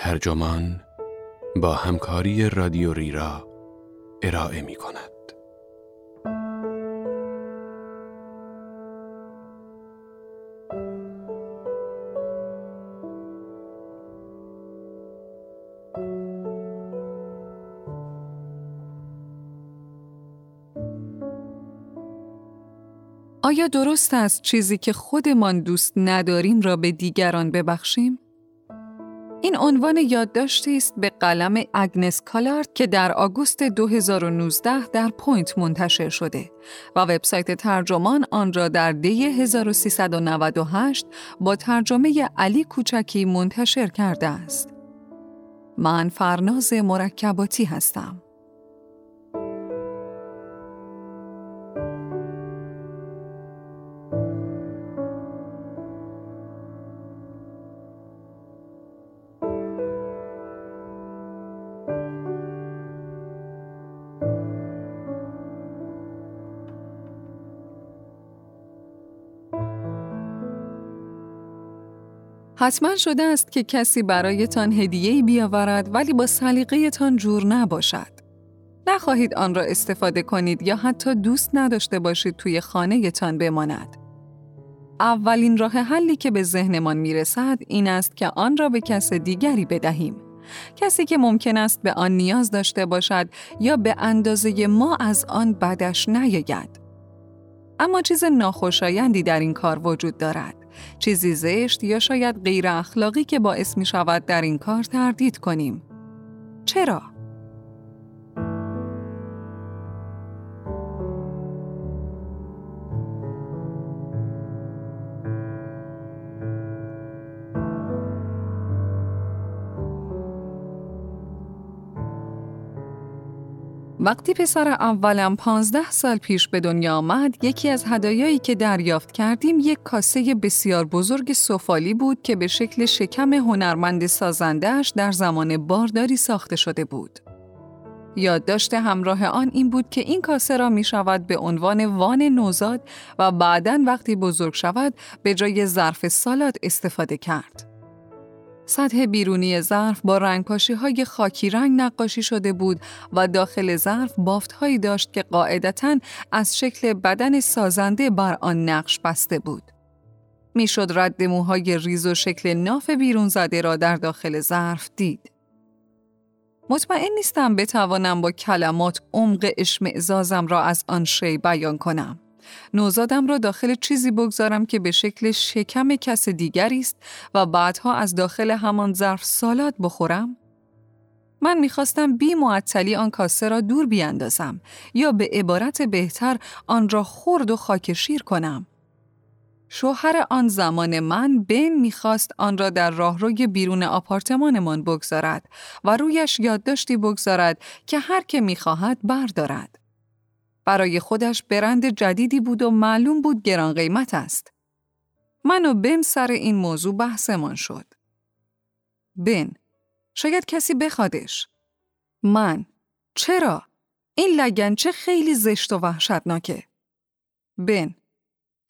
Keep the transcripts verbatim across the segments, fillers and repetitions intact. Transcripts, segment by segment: ترجمان با همکاری رادیو ریرا ارائه می کند. آیا درست است چیزی که خودمان دوست نداریم را به دیگران ببخشیم؟ این عنوان یادداشتی است به قلم اگنس کالارد که در آگوست دو هزار و نوزده در پوینت منتشر شده و وبسایت ترجمان آن را در دی هزار و سیصد و نود و هشت با ترجمه علی کوچکی منتشر کرده است. من فرناز مرکباتی هستم. حتما شده است که کسی برایتان هدیه‌ای بیاورد ولی با سلیقه‌تان جور نباشد. نخواهید آن را استفاده کنید یا حتی دوست نداشته باشید توی خانه‌تان بماند. اولین راه حلی که به ذهنمان میرسد این است که آن را به کس دیگری بدهیم. کسی که ممکن است به آن نیاز داشته باشد یا به اندازه ما از آن بدش نیاید. اما چیز ناخوشایندی در این کار وجود دارد. چیزی زشت یا شاید غیر اخلاقی که باعث می شود در این کار تردید کنیم. چرا؟ وقتی پسر اولم پانزده سال پیش به دنیا آمد، یکی از هدایایی که دریافت کردیم یک کاسه بسیار بزرگ سفالی بود که به شکل شکم هنرمند سازنده‌اش در زمان بارداری ساخته شده بود. یادداشت همراه آن این بود که این کاسه را می شود به عنوان وان نوزاد و بعداً وقتی بزرگ شود به جای ظرف سالاد استفاده کرد. سطح بیرونی ظرف با رنگپاشی‌های خاکی رنگ نقاشی شده بود و داخل ظرف بافت‌هایی داشت که قاعدتاً از شکل بدن سازنده بر آن نقش بسته بود. میشد رد موهای ریز و شکل ناف بیرون زده را در داخل ظرف دید. مطمئن نیستم بتوانم با کلمات عمق اشمئزازم را از آن شی بیان کنم. نوزادم را داخل چیزی بگذارم که به شکل شکم کس دیگری است و بعدها از داخل همان ظرف سالاد بخورم؟ من می‌خواستم بی معطلی آن کاسه را دور بیاندازم یا به عبارت بهتر آن را خرد و خاکشیر کنم. شوهر آن زمان من بن می‌خواست آن را در راهروی بیرون آپارتمانمان بگذارد و رویش یادداشتی بگذارد که هر که می‌خواهد بردارد. برای خودش برند جدیدی بود و معلوم بود گران قیمت است. من و بن سر این موضوع بحثمان شد. بن: شاید کسی بخوادش. من: چرا؟ این لگنچه خیلی زشت و وحشتناکه. بن: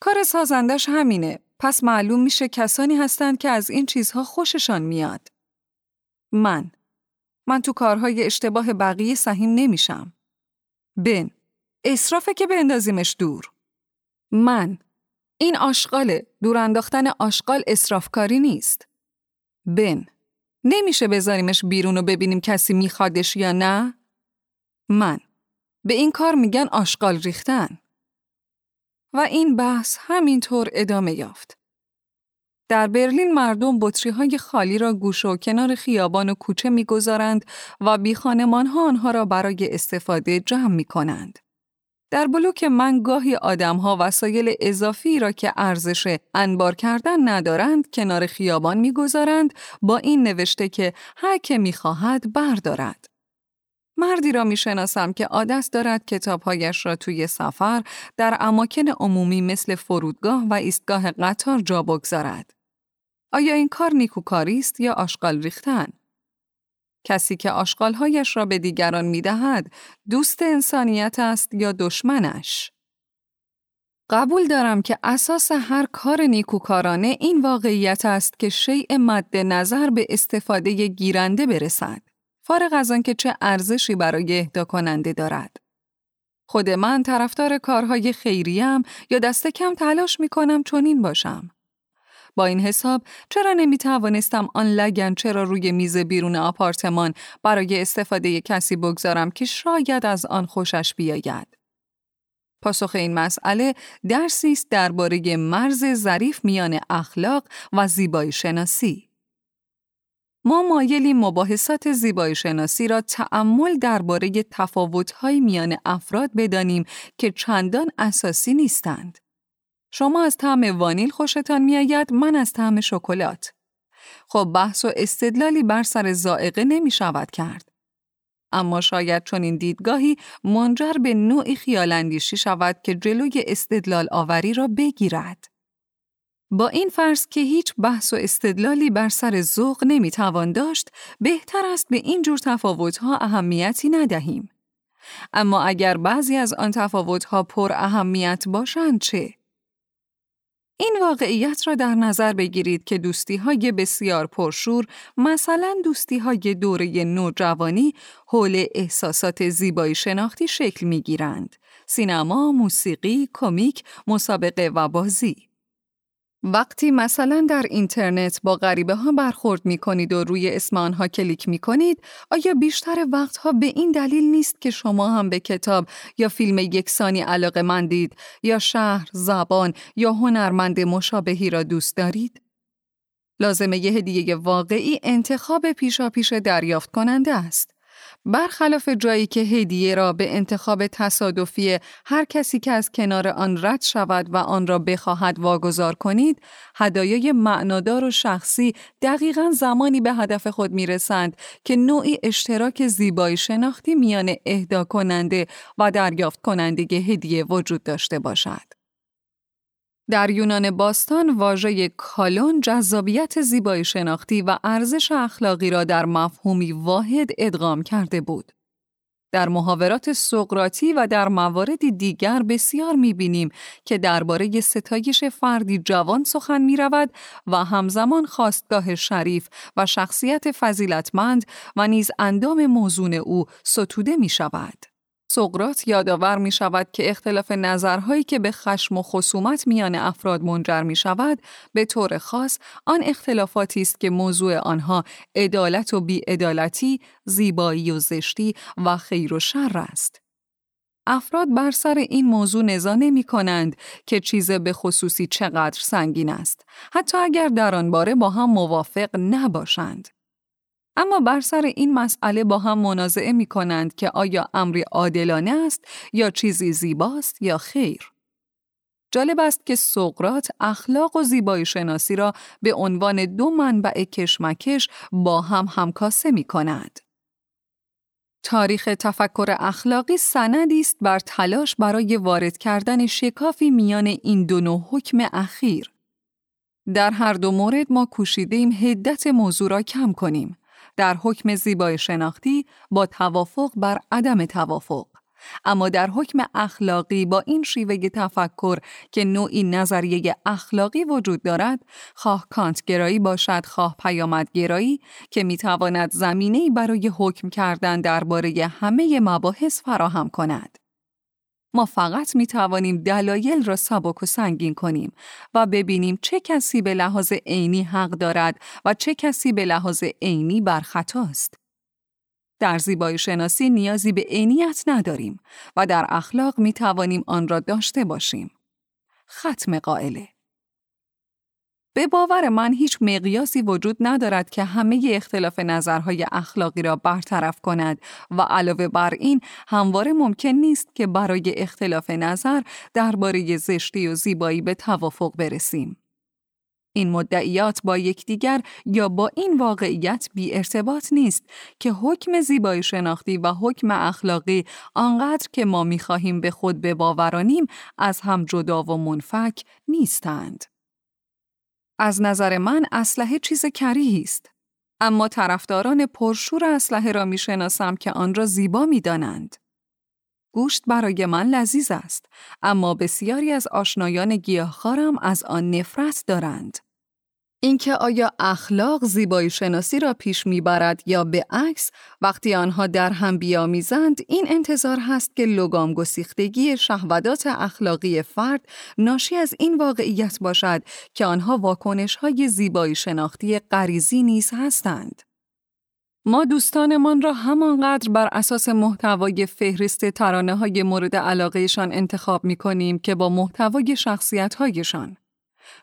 کار سازندش همینه، پس معلوم میشه کسانی هستند که از این چیزها خوششان میاد. من: من تو کارهای اشتباه بقیه سهیم نمیشم. بن: اسرافه که بندازیمش دور. من: این آشغاله، دور انداختن آشغال اسرافکاری نیست. بن: نمیشه بذاریمش بیرون و ببینیم کسی میخوادش یا نه؟ من: به این کار میگن آشغال ریختن. و این بحث همینطور ادامه یافت. در برلین مردم بطری‌های خالی را گوشه و کنار خیابان و کوچه میگذارند و بی خانمان‌ها آنها را برای استفاده جمع میکنند. در بلوک من گاهی آدم‌ها وسایل اضافی را که ارزش انبار کردن ندارند کنار خیابان می‌گذارند با این نوشته که هر که می‌خواهد بردارد. مردی را می‌شناسم که عادت دارد کتاب‌هایش را توی سفر در اماکن عمومی مثل فرودگاه و ایستگاه قطار جا بگذارد. آیا این کار نیکوکاری است یا آشغال ریختن؟ کسی که آشغالهایش را به دیگران می‌دهد، دوست انسانیت است یا دشمنش؟ قبول دارم که اساس هر کار نیکوکارانه این واقعیت است که شیء مد نظر به استفاده گیرنده برسد، فارغ از آن که چه ارزشی برای اهدا کننده دارد. خود من طرفدار کارهای خیریه‌ام یا دست کم تلاش می‌کنم چنین باشم. با این حساب چرا نمی‌توانستم آن لگنچه را روی میز بیرون آپارتمان برای استفاده کسی بگذارم که شاید از آن خوشش بیاید؟ پاسخ این مسئله درسی است درباره مرز ظریف میان اخلاق و زیبایی شناسی. ما مایلیم مباحثات زیبایی شناسی را تأمل درباره تفاوت‌های میان افراد بدانیم که چندان اساسی نیستند. شما از طعم وانیل خوشتان میآید، من از طعم شکلات. خب بحث و استدلالی بر سر ذائقه نمی‌شود کرد. اما شاید چنین دیدگاهی منجر به نوعی خیال‌اندیشی شود که جلوی استدلال آوری را بگیرد. با این فرض که هیچ بحث و استدلالی بر سر ذوق نمیتوان داشت، بهتر است به این جور تفاوت‌ها اهمیتی ندهیم. اما اگر بعضی از آن تفاوت‌ها پر اهمیت باشند چه؟ این واقعیت را در نظر بگیرید که دوستی‌های بسیار پرشور، مثلا دوستی‌های دوره نوجوانی، حول احساسات زیبایی شناختی شکل می‌گیرند: سینما، موسیقی، کمیک، مسابقه و بازی. وقتی مثلا در اینترنت با غریبه ها برخورد می کنید و روی اسم آنها کلیک می کنید، آیا بیشتر وقتها به این دلیل نیست که شما هم به کتاب یا فیلم یکسانی علاقه‌مندید یا شهر، زبان یا هنرمند مشابهی را دوست دارید؟ لازمه یه هدیه واقعی انتخاب پیشاپیش دریافت کننده است. برخلاف جایی که هدیه را به انتخاب تصادفی هر کسی که از کنار آن رد شود و آن را بخواهد واگذار کنید، هدایای معنادار و شخصی دقیقاً زمانی به هدف خود می‌رسند که نوعی اشتراک زیبایی شناختی میان اهدا کننده و دریافت کننده هدیه وجود داشته باشد. در یونان باستان واژه کالون جذابیت زیبایی شناختی و ارزش اخلاقی را در مفهومی واحد ادغام کرده بود. در محاورات سقراطی و در موارد دیگر بسیار می‌بینیم که درباره ستایش فردی جوان سخن می‌رود و همزمان خواستگاه شریف و شخصیت فضیلتمند و نیز اندام موزون او ستوده می‌شود. سقراط یادآور می شود که اختلاف نظرهایی که به خشم و خصومت میان افراد منجر می شود، به طور خاص آن اختلافاتی است که موضوع آنها عدالت و بی‌عدالتی، زیبایی و زشتی و خیر و شر است. افراد بر سر این موضوع نزاع نمی کنند که چیز به خصوصی چقدر سنگین است، حتی اگر در آن باره با هم موافق نباشند. اما بر سر این مسئله با هم منازعه می کنند که آیا امری عادلانه است یا چیزی زیباست یا خیر. جالب است که سقراط اخلاق و زیبایی شناسی را به عنوان دو منبع کشمکش با هم همکاسه می کند. تاریخ تفکر اخلاقی سندی است بر تلاش برای وارد کردن شکافی میان این دو نوع حکم اخیر. در هر دو مورد ما کوشیدیم حدت موضوع را کم کنیم. در حکم زیبایی شناختی با توافق بر عدم توافق، اما در حکم اخلاقی با این شیوه تفکر که نوعی نظریه اخلاقی وجود دارد، خواه کانت گرایی باشد خواه پیامد گرایی، که میتواند زمینه‌ای برای حکم کردن درباره همه مباحث فراهم کند. ما فقط میتوانیم دلایل را سبک و سنگین کنیم و ببینیم چه کسی به لحاظ عینی حق دارد و چه کسی به لحاظ عینی بر خطاست. در زیبایی شناسی نیازی به عینیت نداریم و در اخلاق میتوانیم آن را داشته باشیم. ختم قائله. به باور من هیچ مقیاسی وجود ندارد که همه اختلاف نظرهای اخلاقی را برطرف کند و علاوه بر این همواره ممکن نیست که برای اختلاف نظر درباره زشتی و زیبایی به توافق برسیم. این مدعیات با یکدیگر یا با این واقعیت بی ارتباط نیست که حکم زیبایی شناختی و حکم اخلاقی آنقدر که ما می‌خواهیم به خود بباورانیم از هم جدا و منفک نیستند. از نظر من اسلحه چیز کریهی است، اما طرفداران پرشور اسلحه را میشناسم که آن را زیبا میدانند. گوشت برای من لذیذ است، اما بسیاری از آشنایان گیاهخوارم از آن نفرت دارند. اینکه آیا اخلاق زیبایی شناسی را پیش میبرد یا به عکس، وقتی آنها در هم بیامیزند، این انتظار هست که لگام گسیختگی شهودات اخلاقی فرد ناشی از این واقعیت باشد که آنها واکنش‌های زیبایی شناختی غریزی نیز هستند. ما دوستانمان را همانقدر بر اساس محتوای فهرست ترانه‌های مورد علاقهشان انتخاب می‌کنیم که با محتوای شخصیت‌هایشان.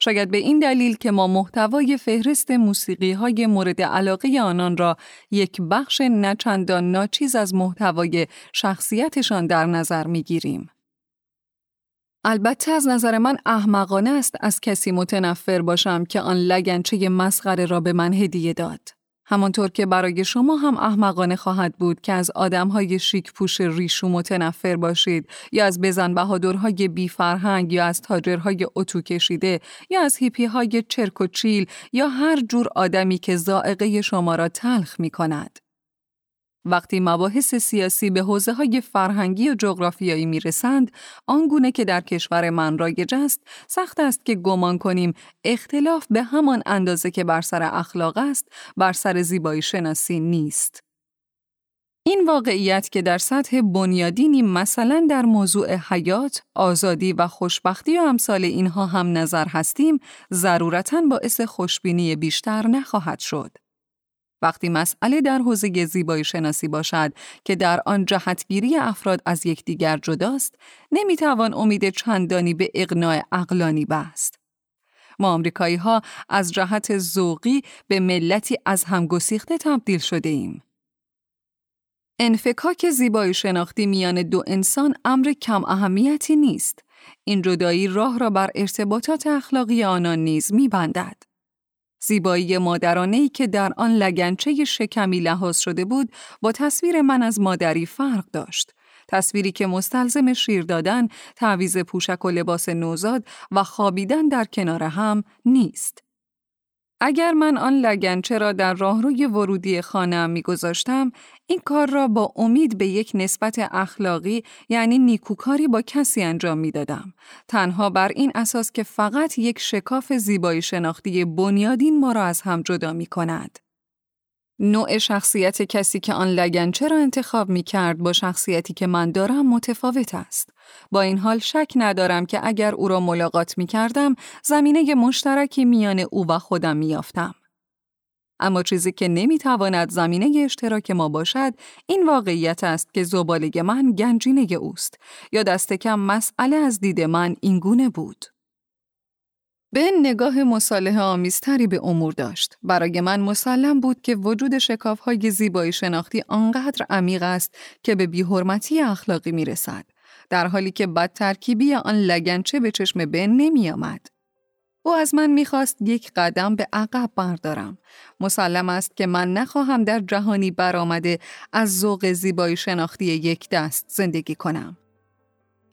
شاید به این دلیل که ما محتوای فهرست موسیقی‌های مورد علاقه آنان را یک بخش نچندان ناچیز از محتوای شخصیتشان در نظر می‌گیریم. البته از نظر من احمقانه است از کسی متنفر باشم که آن لگنچه مسخره را به من هدیه داد. همانطور که برای شما هم احمقانه خواهد بود که از آدم‌های شیک پوش ریشو متنفر باشید یا از بزن بهادرهای بی فرهنگ یا از تاجرهای اتو کشیده یا از هیپی‌های چرک و چیل یا هر جور آدمی که ذائقه شما را تلخ می‌کند. وقتی مباحث سیاسی به حوزه‌های فرهنگی و جغرافیایی می‌رسند، آنگونه که در کشور من رایج است، سخت است که گمان کنیم اختلاف به همان اندازه که بر سر اخلاق است، بر سر زیبایی شناسی نیست. این واقعیت که در سطح بنیادینی مثلا در موضوع حیات، آزادی و خوشبختی و امثال اینها هم نظر هستیم، ضرورتاً باعث خوشبینی بیشتر نخواهد شد. وقتی مسئله در حوزه زیبایی شناسی باشد که در آن جهتگیری افراد از یکدیگر جداست، نمیتوان امید چندانی به اقناع عقلانی بست. ما آمریکایی‌ها از جهت ذوقی به ملتی از همگسیخته تبدیل شده ایم. انفکاک زیبایی شناختی میان دو انسان امر کم اهمیتی نیست. این جدایی راه را بر ارتباطات اخلاقی آنان نیز میبندد. زیبایی مادرانه‌ای که در آن لگنچه شکمی لحاظ شده بود، با تصویر من از مادری فرق داشت. تصویری که مستلزم شیر دادن، تعویض پوشک و لباس نوزاد و خوابیدن در کنار هم نیست. اگر من آن لگنچه را در راهروی ورودی خانه‌ام می‌گذاشتم، این کار را با امید به یک نسبت اخلاقی، یعنی نیکوکاری با کسی انجام می‌دادم، تنها بر این اساس که فقط یک شکاف زیبایی شناختی بنیادین ما را از هم جدا می‌کند. نوع شخصیت کسی که آن لگنچه را انتخاب می‌کرد با شخصیتی که من دارم متفاوت است. با این حال شک ندارم که اگر او را ملاقات می‌کردم، زمینه مشترکی میان او و خودم می‌یافتم. اما چیزی که نمی‌تواند زمینه اشتراک ما باشد، این واقعیت است که زباله من گنجینه اوست، یا دست کم مسئله از دید من این گونه بود. بن نگاه مصالحه آمیزتری به امور داشت. برای من مسلم بود که وجود شکاف‌های زیبایی شناختی آنقدر عمیق است که به بی‌حرمتی اخلاقی می‌رسد، در حالی که بدترکیبی آن لگنچه به چشم بن نمی‌آمد. او از من می‌خواست یک قدم به عقب بردارم. مسلم است که من نخواهم در جهانی برآمده از ذوق زیبایی شناختی یک دست زندگی کنم.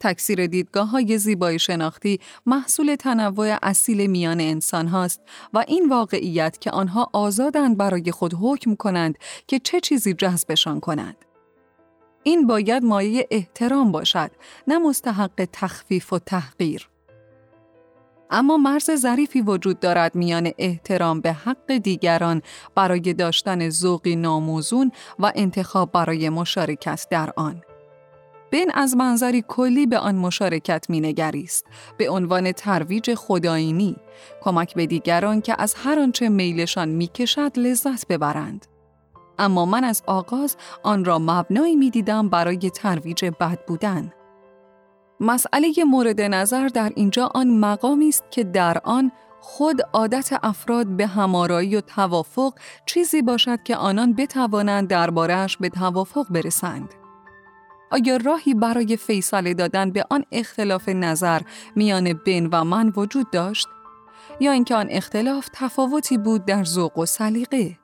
تکثیر دیدگاه‌های زیبایی شناختی محصول تنوع اصیل میان انسان هاست و این واقعیت که آنها آزادند برای خود حکم کنند که چه چیزی جذبشان کند. این باید مایه احترام باشد، نه مستحق تخفیف و تحقیر. اما مرز ظریفی وجود دارد میان احترام به حق دیگران برای داشتن ذوقی ناموزون و انتخاب برای مشارکت در آن. بن از منظری کلی به آن مشارکت مینگریست، به عنوان ترویج خدایینی، کمک به دیگران که از هر آنچه میلشان میکشد لذت ببرند. اما من از آغاز آن را مبنایی میدیدم برای ترویج بد بودن. مسئله مورد نظر در اینجا آن مقامی است که در آن خود عادت افراد به همارایی و توافق چیزی باشد که آنان بتوانند درباره‌اش به توافق برسند. آیا راهی برای فیصله دادن به آن اختلاف نظر میان بن و من وجود داشت؟ یا اینکه آن اختلاف تفاوتی بود در ذوق و سلیقه؟